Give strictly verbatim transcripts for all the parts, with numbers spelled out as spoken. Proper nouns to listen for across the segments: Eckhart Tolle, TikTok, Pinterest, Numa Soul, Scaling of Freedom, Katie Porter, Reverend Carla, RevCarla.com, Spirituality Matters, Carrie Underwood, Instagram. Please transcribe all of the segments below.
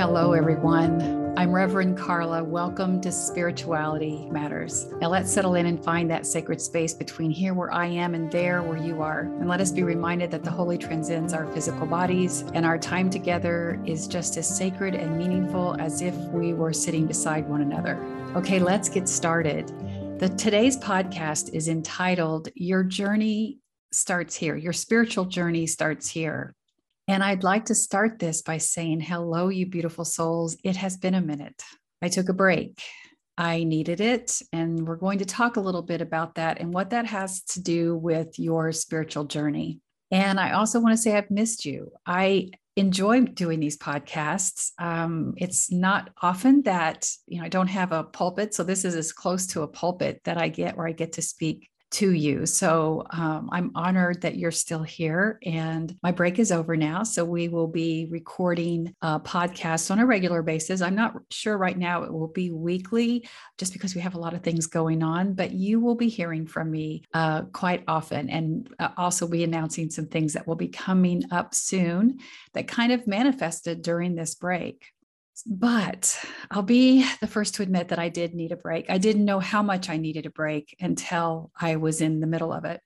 hello, everyone. I'm Reverend Carla. Welcome to Spirituality Matters. Now let's settle in and find that sacred space between here where I am and there where you are. And let us be reminded that the holy transcends our physical bodies, and our time together is just as sacred and meaningful as if we were sitting beside one another. Okay, let's get started. The, today's podcast is entitled, Your Journey Starts Here. Your Spiritual Journey Starts Here. And I'd like to start this by saying, hello, you beautiful souls. It has been a minute. I took a break. I needed it. And we're going to talk a little bit about that and what that has to do with your spiritual journey. And I also want to say I've missed you. I enjoy doing these podcasts. Um, it's not often that, you know, I don't have a pulpit. So this is as close to a pulpit that I get where I get to speak to you. So um, I'm honored that you're still here, and my break is over now. So we will be recording uh, podcasts on a regular basis. I'm not sure right now it will be weekly just because we have a lot of things going on, but you will be hearing from me uh, quite often, and uh, also be announcing some things that will be coming up soon that kind of manifested during this break. But I'll be the first to admit that I did need a break. I didn't know how much I needed a break until I was in the middle of it.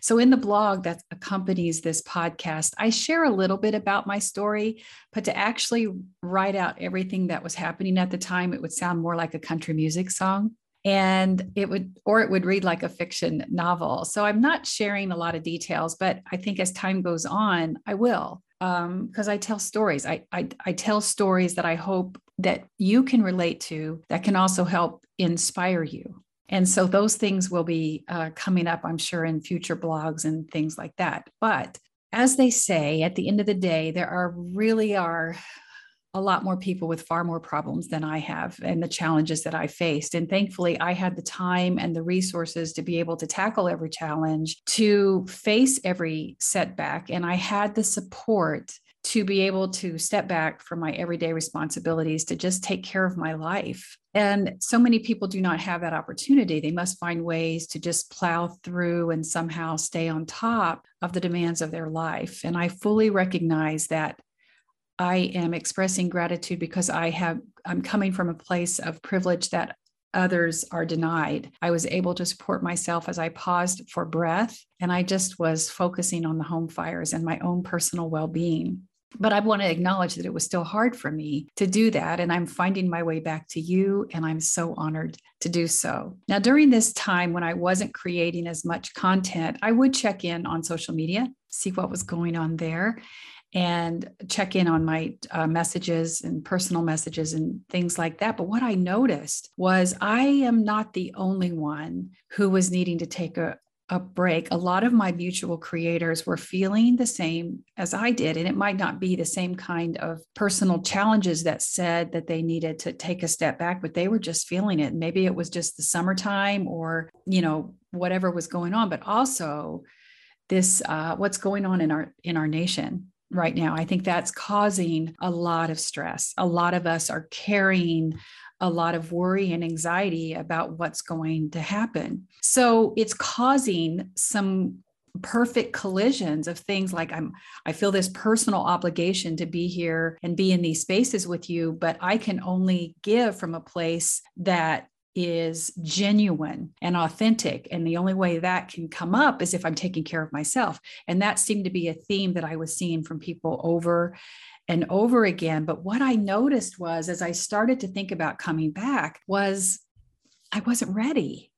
So in the blog that accompanies this podcast, I share a little bit about my story, but to actually write out everything that was happening at the time, it would sound more like a country music song. And it would, or it would read like a fiction novel. So I'm not sharing a lot of details, but I think as time goes on, I will. Um, because I tell stories. I, I, I tell stories that I hope that you can relate to that can also help inspire you. And so those things will be uh, coming up, I'm sure, in future blogs and things like that. But as they say, at the end of the day, there are really are a lot more people with far more problems than I have and the challenges that I faced. And thankfully, I had the time and the resources to be able to tackle every challenge, to face every setback. And I had the support to be able to step back from my everyday responsibilities to just take care of my life. And so many people do not have that opportunity. They must find ways to just plow through and somehow stay on top of the demands of their life. And I fully recognize that I am expressing gratitude because I have, I'm coming from a place of privilege that others are denied. I was able to support myself as I paused for breath, and I just was focusing on the home fires and my own personal well-being. But I want to acknowledge that it was still hard for me to do that. And I'm finding my way back to you. And I'm so honored to do so. Now, during this time when I wasn't creating as much content, I would check in on social media, see what was going on there, and check in on my uh, messages and personal messages and things like that. But what I noticed was I am not the only one who was needing to take a, a break. A lot of my mutual creators were feeling the same as I did. And it might not be the same kind of personal challenges that said that they needed to take a step back, but they were just feeling it. Maybe it was just the summertime or, you know, whatever was going on, but also this, uh, what's going on in our, in our nation right now. I think that's causing a lot of stress. A lot of us are carrying a lot of worry and anxiety about what's going to happen. So it's causing some perfect collisions of things like I'm, I feel this personal obligation to be here and be in these spaces with you, but I can only give from a place that is genuine and authentic. And the only way that can come up is if I'm taking care of myself. And that seemed to be a theme that I was seeing from people over and over again. But what I noticed was, as I started to think about coming back, was I wasn't ready.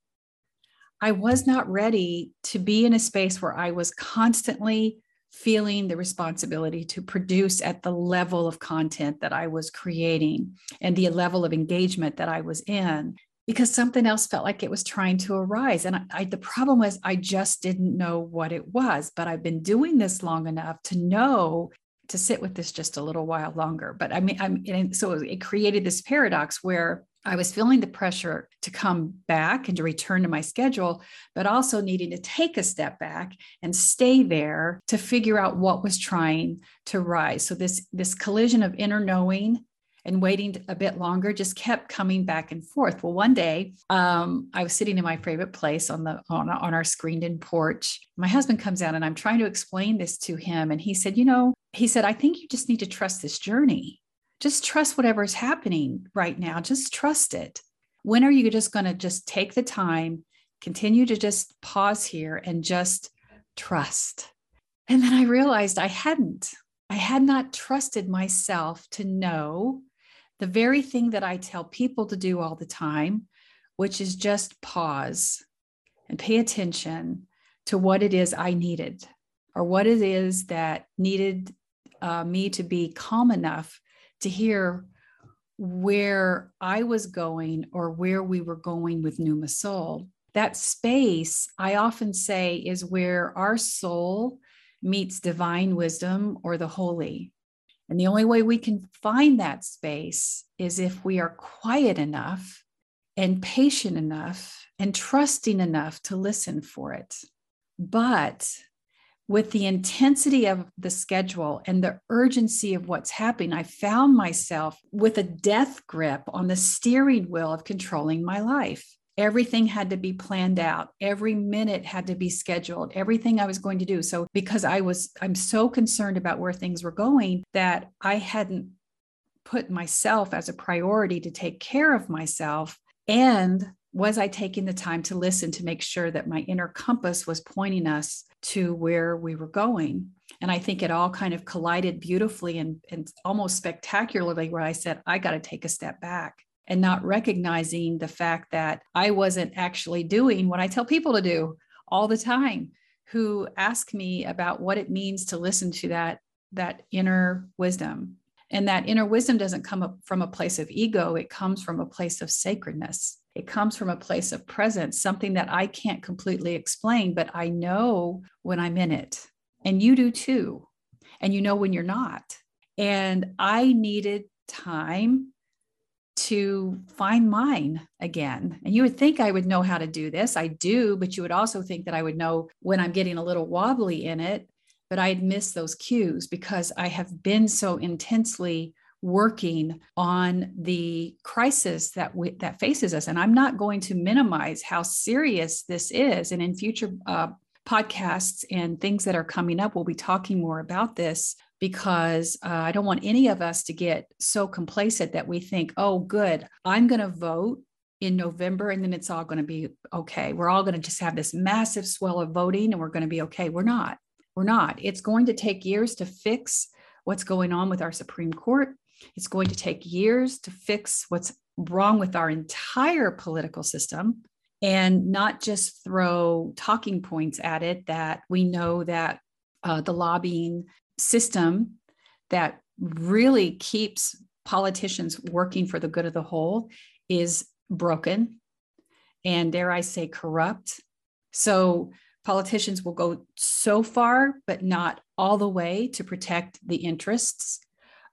I was not ready to be in a space where I was constantly feeling the responsibility to produce at the level of content that I was creating and the level of engagement that I was in, because something else felt like it was trying to arise. And I, I, the problem was I just didn't know what it was, but I've been doing this long enough to know to sit with this just a little while longer. But I mean, I'm, and so it created this paradox where I was feeling the pressure to come back and to return to my schedule, but also needing to take a step back and stay there to figure out what was trying to rise. So this, this collision of inner knowing and waiting a bit longer just kept coming back and forth. Well, one day um, I was sitting in my favorite place on the on, on our screened-in porch. My husband comes out and I'm trying to explain this to him. And he said, you know, he said, I think you just need to trust this journey. Just trust whatever's happening right now. Just trust it. When are you just going to just take the time, continue to just pause here and just trust? And then I realized I hadn't. I had not trusted myself to know the very thing that I tell people to do all the time, which is just pause and pay attention to what it is I needed or what it is that needed uh, me to be calm enough to hear where I was going or where we were going with Numa Soul. That space, I often say, is where our soul meets divine wisdom or the holy. And the only way we can find that space is if we are quiet enough and patient enough and trusting enough to listen for it. But with the intensity of the schedule and the urgency of what's happening, I found myself with a death grip on the steering wheel of controlling my life. Everything had to be planned out. Every minute had to be scheduled. Everything I was going to do. So because I was, I'm so concerned about where things were going that I hadn't put myself as a priority to take care of myself. And was I taking the time to listen to make sure that my inner compass was pointing us to where we were going? And I think it all kind of collided beautifully and, and almost spectacularly where I said, I got to take a step back. And not recognizing the fact that I wasn't actually doing what I tell people to do all the time, who ask me about what it means to listen to that, that inner wisdom. And that inner wisdom doesn't come up from a place of ego. It comes from a place of sacredness. It comes from a place of presence, something that I can't completely explain, but I know when I'm in it. And you do too. And you know when you're not. And I needed time to find mine again. And you would think I would know how to do this. I do, but you would also think that I would know when I'm getting a little wobbly in it, but I had missed those cues because I have been so intensely working on the crisis that we, that faces us. And I'm not going to minimize how serious this is. And in future uh, podcasts and things that are coming up, we'll be talking more about this. Because uh, I don't want any of us to get so complacent that we think, oh, good, I'm going to vote in November and then it's all going to be okay. We're all going to just have this massive swell of voting and we're going to be okay. We're not. We're not. It's going to take years to fix what's going on with our Supreme Court. It's going to take years to fix what's wrong with our entire political system and not just throw talking points at it that we know that uh, the lobbying system that really keeps politicians working for the good of the whole is broken and, dare I say, corrupt. So politicians will go so far, but not all the way to protect the interests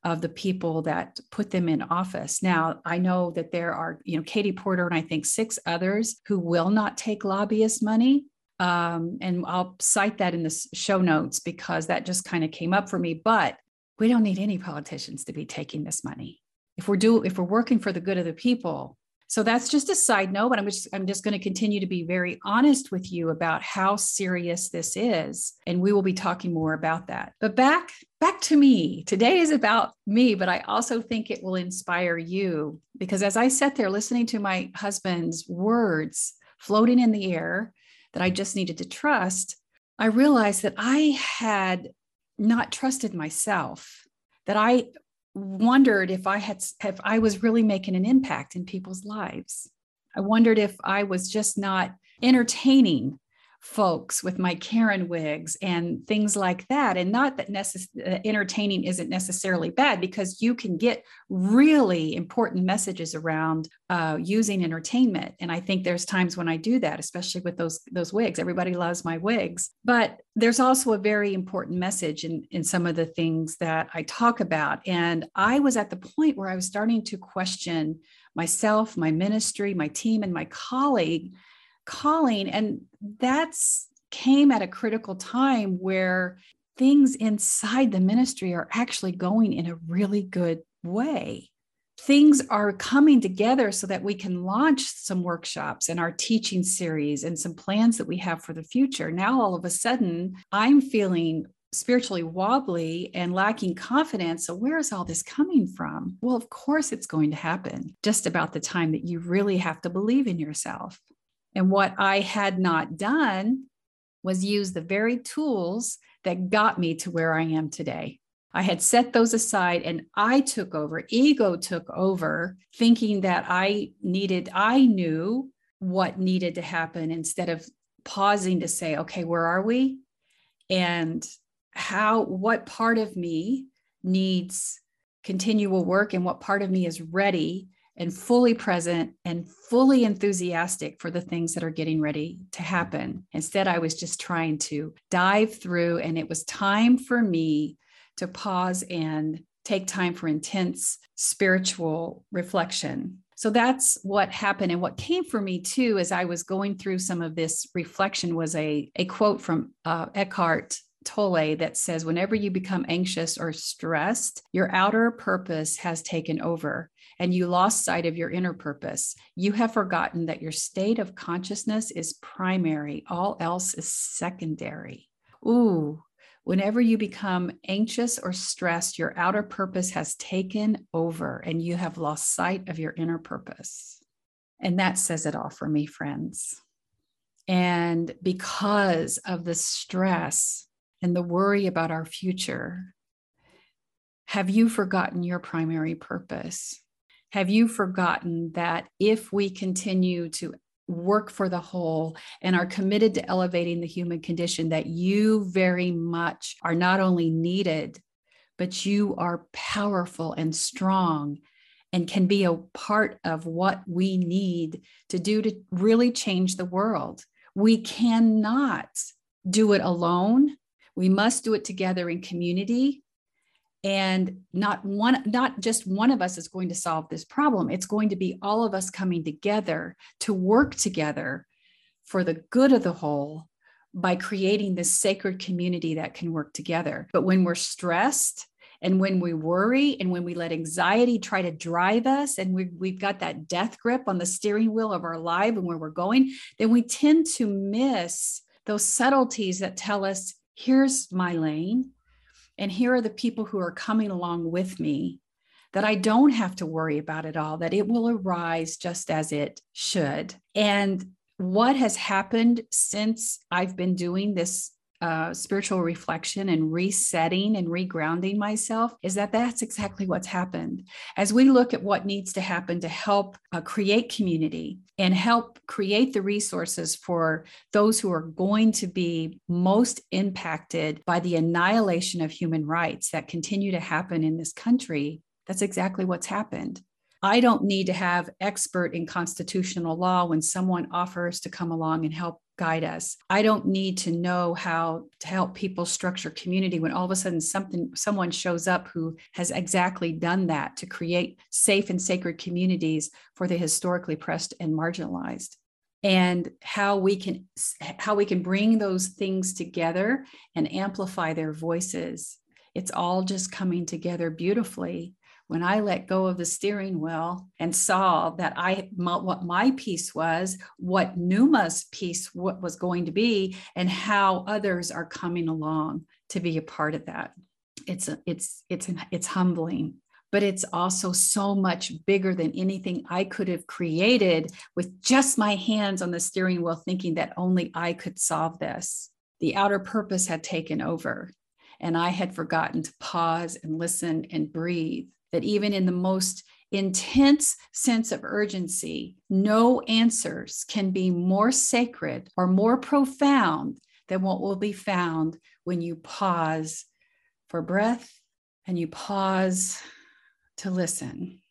of the people that put them in office. Now, I know that there are, you know, Katie Porter and I think six others who will not take lobbyist money. Um, and I'll cite that in the show notes because that just kind of came up for me, but we don't need any politicians to be taking this money if we're do, if we're working for the good of the people. So that's just a side note, but I'm just, I'm just going to continue to be very honest with you about how serious this is. And we will be talking more about that, but back, back to me. Today is about me, but I also think it will inspire you because as I sat there listening to my husband's words floating in the air, that I just needed to trust, I realized that I had not trusted myself, that I wondered if I had, if I was really making an impact in people's lives. I wondered if I was just not entertaining folks with my Karen wigs and things like that. And not that necess- entertaining isn't necessarily bad because you can get really important messages around uh, using entertainment. And I think there's times when I do that, especially with those, those wigs. Everybody loves my wigs, but there's also a very important message in, in some of the things that I talk about. And I was at the point where I was starting to question myself, my ministry, my team, and my colleague calling. And that's came at a critical time where things inside the ministry are actually going in a really good way. Things are coming together so that we can launch some workshops and our teaching series and some plans that we have for the future. Now, all of a sudden, I'm feeling spiritually wobbly and lacking confidence. So where is all this coming from? Well, of course it's going to happen just about the time that you really have to believe in yourself. And what I had not done was use the very tools that got me to where I am today. I had set those aside and I took over, ego took over, thinking that I needed, I knew what needed to happen instead of pausing to say, okay, where are we? And how, what part of me needs continual work and what part of me is ready and fully present and fully enthusiastic for the things that are getting ready to happen. Instead, I was just trying to dive through, and it was time for me to pause and take time for intense spiritual reflection. So that's what happened. And what came for me too, as I was going through some of this reflection, was a, a quote from uh, Eckhart Tolle that says, whenever you become anxious or stressed, your outer purpose has taken over and you lost sight of your inner purpose. You have forgotten that your state of consciousness is primary. All else is secondary. Ooh, whenever you become anxious or stressed, your outer purpose has taken over and you have lost sight of your inner purpose. And that says it all for me, friends. And because of the stress and the worry about our future, have you forgotten your primary purpose? Have you forgotten that if we continue to work for the whole and are committed to elevating the human condition, that you very much are not only needed, but you are powerful and strong and can be a part of what we need to do to really change the world. We cannot do it alone. We must do it together in community. And not one, not just one of us is going to solve this problem. It's going to be all of us coming together to work together for the good of the whole by creating this sacred community that can work together. But when we're stressed and when we worry and when we let anxiety try to drive us and we, we've got that death grip on the steering wheel of our life and where we're going, then we tend to miss those subtleties that tell us, here's my lane. And here are the people who are coming along with me, that I don't have to worry about it all, that it will arise just as it should. And what has happened since I've been doing this uh, spiritual reflection and resetting and regrounding myself is that that's exactly what's happened. As we look at what needs to happen to help uh, create community and help create the resources for those who are going to be most impacted by the annihilation of human rights that continue to happen in this country, that's exactly what's happened. I don't need to have expert in constitutional law when someone offers to come along and help guide us. I don't need to know how to help people structure community when all of a sudden something, someone shows up who has exactly done that to create safe and sacred communities for the historically oppressed and marginalized. And how we can, how we can bring those things together and amplify their voices. It's all just coming together beautifully when I let go of the steering wheel and saw that I, my, what my piece was, what Numa's piece what was going to be, and how others are coming along to be a part of that. It's a, it's it's it's humbling, but it's also so much bigger than anything I could have created with just my hands on the steering wheel, thinking that only I could solve this. The outer purpose had taken over, and I had forgotten to pause and listen and breathe. That even in the most intense sense of urgency, no answers can be more sacred or more profound than what will be found when you pause for breath and you pause to listen.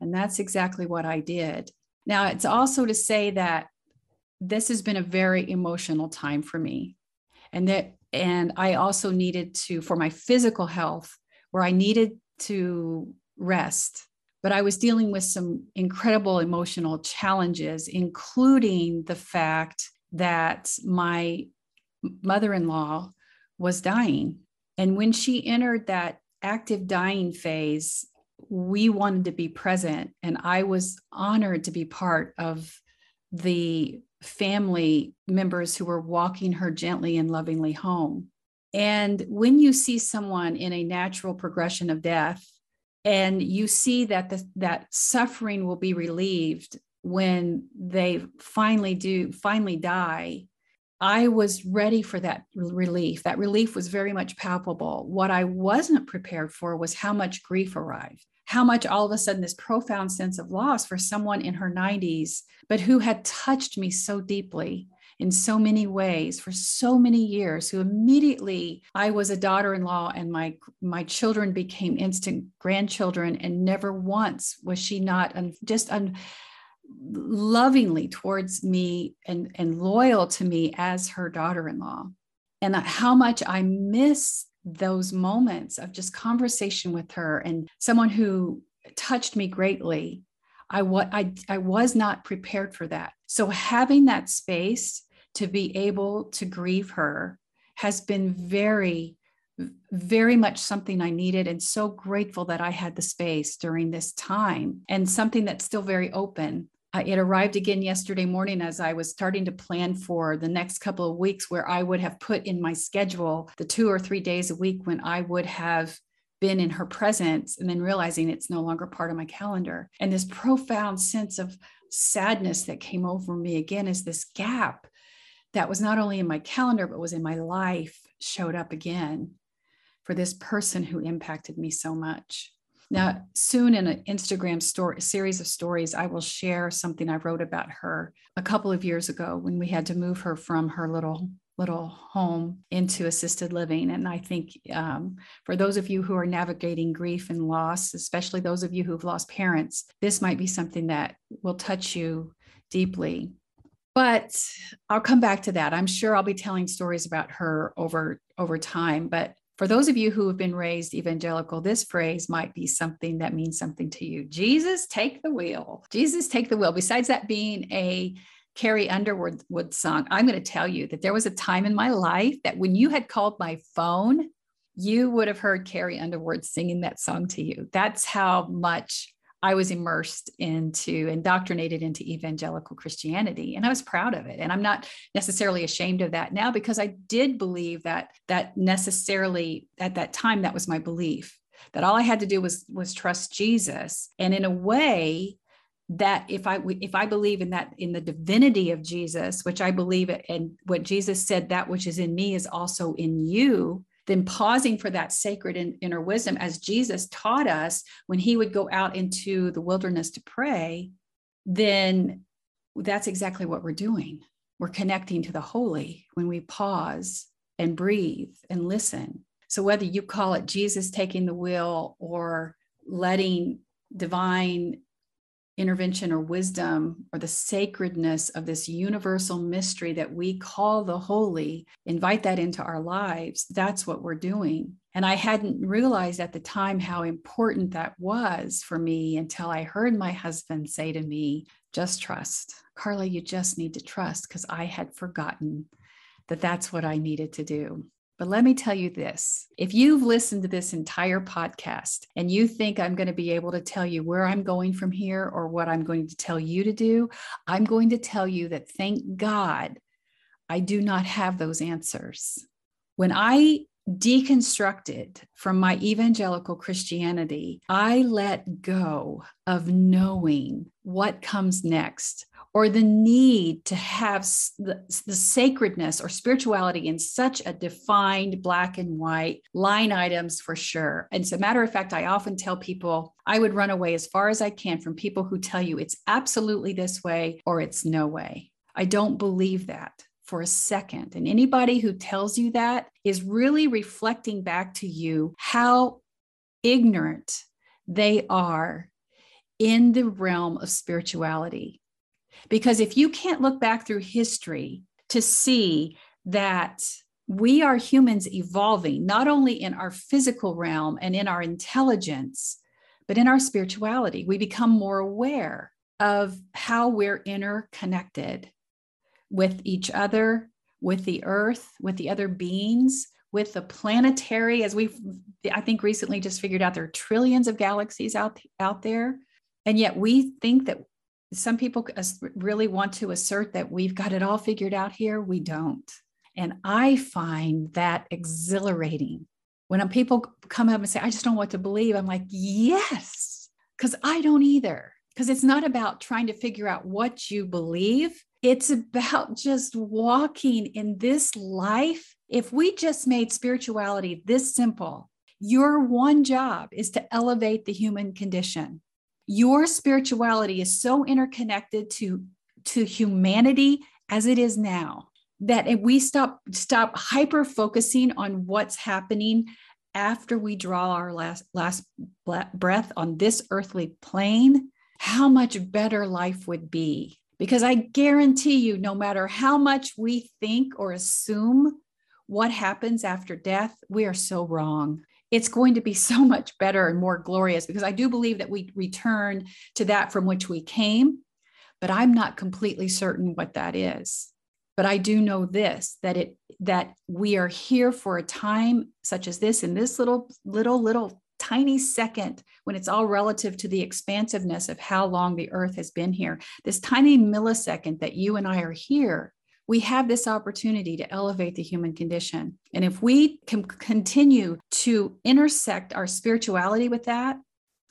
And that's exactly what I did. Now, it's also to say that this has been a very emotional time for me. And that, and I also needed to, for my physical health, where I needed to rest, but I was dealing with some incredible emotional challenges, including the fact that my mother-in-law was dying. And when she entered that active dying phase, we wanted to be present. And I was honored to be part of the family members who were walking her gently and lovingly home. And when you see someone in a natural progression of death, and you see that the, that suffering will be relieved when they finally do, finally die, I was ready for that relief. That relief was very much palpable. What I wasn't prepared for was how much grief arrived, how much all of a sudden this profound sense of loss for someone in her nineties, but who had touched me so deeply in so many ways for so many years, who immediately, I was a daughter-in-law and my, my children became instant grandchildren, and never once was she not un, just un, lovingly towards me and, and loyal to me as her daughter-in-law. And how much I miss those moments of just conversation with her and someone who touched me greatly. I, wa- I, I was not prepared for that. So having that space to be able to grieve her has been very, very much something I needed, and so grateful that I had the space during this time, and something that's still very open. Uh, it arrived again yesterday morning as I was starting to plan for the next couple of weeks, where I would have put in my schedule the two or three days a week when I would have been in her presence, and then realizing it's no longer part of my calendar. And this profound sense of sadness that came over me again is this gap that was not only in my calendar, but was in my life, showed up again for this person who impacted me so much. Now, soon in an Instagram story, series of stories, I will share something I wrote about her a couple of years ago when we had to move her from her little little home into assisted living. And I think um, for those of you who are navigating grief and loss, especially those of you who've lost parents, this might be something that will touch you deeply. But I'll come back to that. I'm sure I'll be telling stories about her over, over time. But for those of you who have been raised evangelical, this phrase might be something that means something to you. Jesus, take the wheel. Jesus, take the wheel. Besides that being a Carrie Underwood song, I'm going to tell you that there was a time in my life that when you had called my phone, you would have heard Carrie Underwood singing that song to you. That's how much I was immersed into, indoctrinated into evangelical Christianity. And I was proud of it. And I'm not necessarily ashamed of that now, because I did believe that, that necessarily at that time, that was my belief, that all I had to do was, was trust Jesus. And in a way, that if I if I believe in that, in the divinity of Jesus, which I believe it, and what Jesus said, that which is in me is also in you, then pausing for that sacred in, inner wisdom, as Jesus taught us when he would go out into the wilderness to pray, then that's exactly what we're doing. We're connecting to the holy when we pause and breathe and listen. So whether you call it Jesus taking the wheel or letting divine intervention or wisdom, or the sacredness of this universal mystery that we call the holy, invite that into our lives, that's what we're doing. And I hadn't realized at the time how important that was for me until I heard my husband say to me, just trust. Carla, you just need to trust, because I had forgotten that that's what I needed to do. But let me tell you this, if you've listened to this entire podcast and you think I'm going to be able to tell you where I'm going from here or what I'm going to tell you to do, I'm going to tell you that, thank God, I do not have those answers. When I deconstructed from my evangelical Christianity, I let go of knowing what comes next, or the need to have the, the sacredness or spirituality in such a defined black and white line items for sure. And as a matter of fact, I often tell people I would run away as far as I can from people who tell you it's absolutely this way or it's no way. I don't believe that for a second. And anybody who tells you that is really reflecting back to you how ignorant they are in the realm of spirituality. Because if you can't look back through history to see that we are humans evolving, not only in our physical realm and in our intelligence, but in our spirituality, we become more aware of how we're interconnected with each other, with the earth, with the other beings, with the planetary, as we've, I think, recently just figured out there are trillions of galaxies out, out there. And yet we think that some people really want to assert that we've got it all figured out here. We don't. And I find that exhilarating. When people come up and say, I just don't know what to believe, I'm like, yes, because I don't either. Because it's not about trying to figure out what you believe. It's about just walking in this life. If we just made spirituality this simple, your one job is to elevate the human condition. Your spirituality is so interconnected to, to humanity as it is now, that if we stop, stop hyper-focusing on what's happening after we draw our last, last breath on this earthly plane, how much better life would be. Because I guarantee you, no matter how much we think or assume what happens after death, we are so wrong. It's going to be so much better and more glorious, because I do believe that we return to that from which we came, but I'm not completely certain what that is. But I do know this, that it that we are here for a time such as this, in this little, little, little tiny second, when it's all relative to the expansiveness of how long the earth has been here, this tiny millisecond that you and I are here, we have this opportunity to elevate the human condition. And if we can continue to intersect our spirituality with that,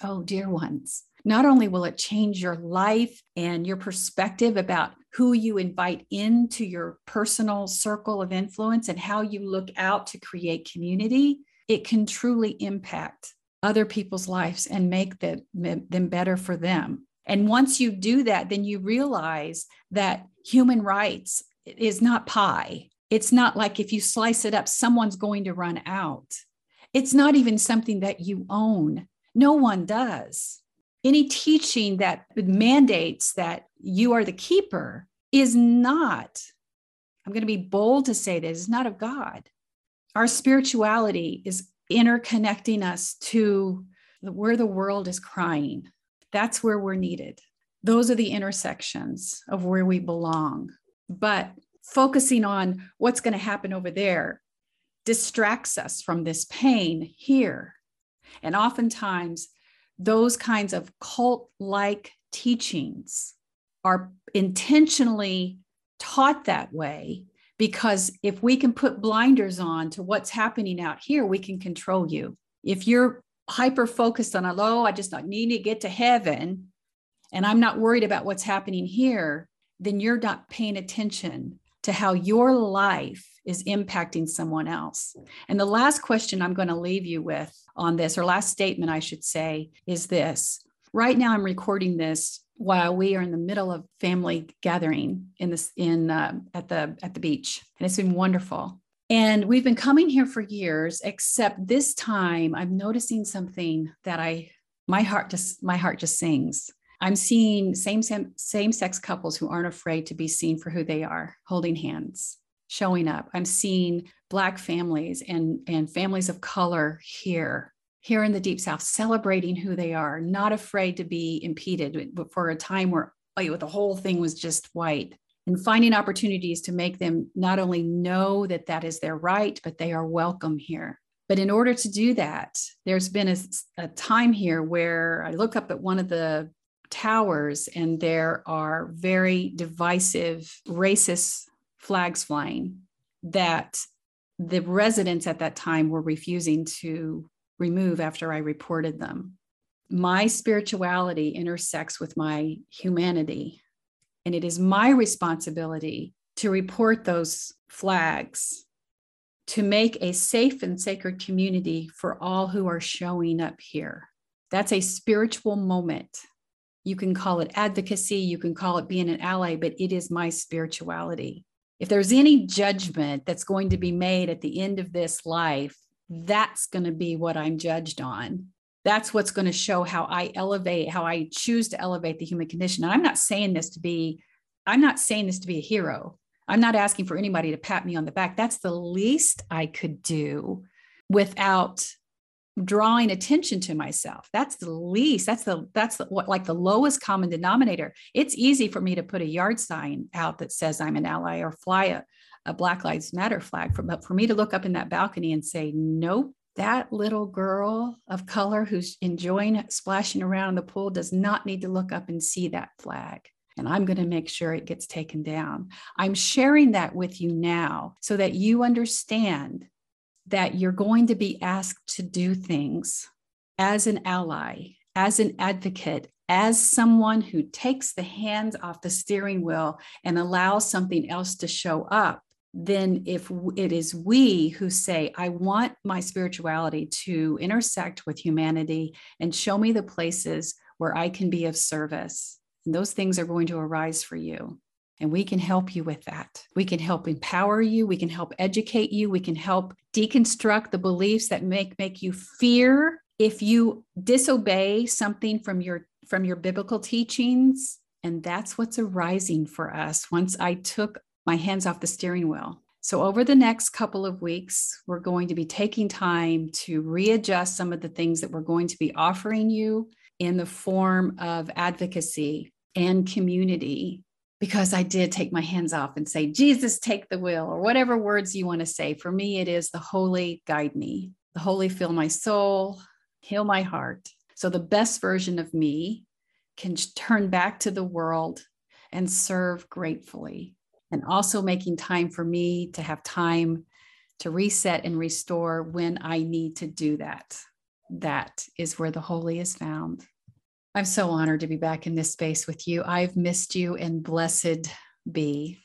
oh, dear ones, not only will it change your life and your perspective about who you invite into your personal circle of influence and how you look out to create community, it can truly impact other people's lives and make the, them better for them. And once you do that, then you realize that human rights is not pie. It's not like if you slice it up, someone's going to run out. It's not even something that you own. No one does. Any teaching that mandates that you are the keeper is not, I'm going to be bold to say this, is not of God. Our spirituality is interconnecting us to where the world is crying. That's where we're needed. Those are the intersections of where we belong. But focusing on what's going to happen over there distracts us from this pain here. And oftentimes, those kinds of cult-like teachings are intentionally taught that way, because if we can put blinders on to what's happening out here, we can control you. If you're hyper-focused on, oh, I just not need to get to heaven, and I'm not worried about what's happening here, then you're not paying attention to how your life is impacting someone else. And the last question I'm going to leave you with on this, or last statement, I should say, is this. Right now, I'm recording this while we are in the middle of family gathering in this in uh, at the at the beach, and it's been wonderful. And we've been coming here for years, except this time, I'm noticing something that I my heart just my heart just sings. I'm seeing same, same, same-sex couples who aren't afraid to be seen for who they are, holding hands, showing up. I'm seeing Black families and, and families of color here, here in the Deep South, celebrating who they are, not afraid to be impeded. But for a time where oh, the whole thing was just white, and finding opportunities to make them not only know that that is their right, but they are welcome here. But in order to do that, there's been a, a time here where I look up at one of the towers and there are very divisive racist flags flying that the residents at that time were refusing to remove after I reported them. My spirituality intersects with my humanity, and it is my responsibility to report those flags, to make a safe and sacred community for all who are showing up here. That's a spiritual moment. You can call it advocacy, you can call it being an ally, but it is my spirituality. If there's any judgment that's going to be made at the end of this life, that's going to be what I'm judged on. That's what's going to show how I elevate, how I choose to elevate the human condition. And I'm not saying this to be, I'm not saying this to be a hero. I'm not asking for anybody to pat me on the back. That's the least I could do without drawing attention to myself. That's the least, that's the, that's the, what, like the lowest common denominator. It's easy for me to put a yard sign out that says I'm an ally, or fly a, a Black Lives Matter flag, from, but for me to look up in that balcony and say, nope, that little girl of color who's enjoying splashing around in the pool does not need to look up and see that flag. and I'm going to make sure it gets taken down. I'm sharing that with you now so that you understand that you're going to be asked to do things as an ally, as an advocate, as someone who takes the hands off the steering wheel and allows something else to show up. Then if it is we who say, I want my spirituality to intersect with humanity and show me the places where I can be of service, and those things are going to arise for you. And we can help you with that. We can help empower you. We can help educate you. We can help deconstruct the beliefs that make, make you fear. If you disobey something from your, from your biblical teachings, and that's what's arising for us once I took my hands off the steering wheel. So over the next couple of weeks, we're going to be taking time to readjust some of the things that we're going to be offering you in the form of advocacy and community, because I did take my hands off and say, Jesus, take the wheel, or whatever words you want to say. For me, it is the holy guide me, the holy fill my soul, heal my heart. So the best version of me can turn back to the world and serve gratefully. And also making time for me to have time to reset and restore when I need to do that. That is where the holy is found. I'm so honored to be back in this space with you. I've missed you, and blessed be.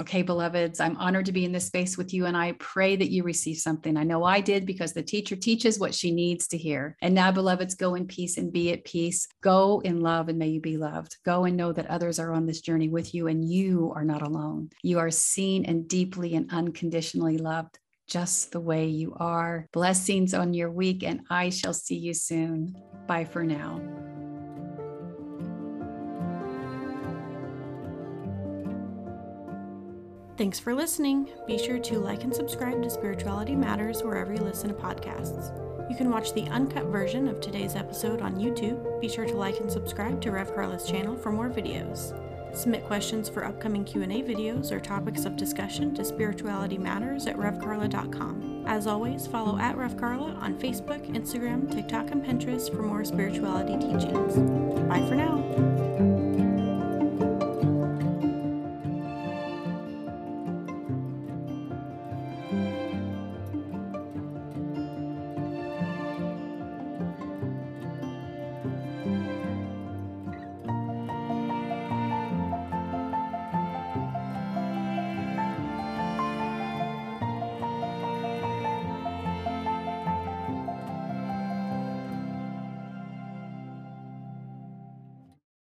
Okay, beloveds, I'm honored to be in this space with you, and I pray that you receive something. I know I did, because the teacher teaches what she needs to hear. And now, beloveds, go in peace and be at peace. Go in love and may you be loved. Go and know that others are on this journey with you, and you are not alone. You are seen and deeply and unconditionally loved just the way you are. Blessings on your week, and I shall see you soon. Bye for now. Thanks for listening. Be sure to like and subscribe to Spirituality Matters wherever you listen to podcasts. You can watch the uncut version of today's episode on YouTube. Be sure to like and subscribe to Rev Carla's channel for more videos. Submit questions for upcoming Q and A videos or topics of discussion to Spirituality Matters at Rev Carla dot com. As always, follow at RevCarla on Facebook, Instagram, TikTok, and Pinterest for more spirituality teachings. Bye for now.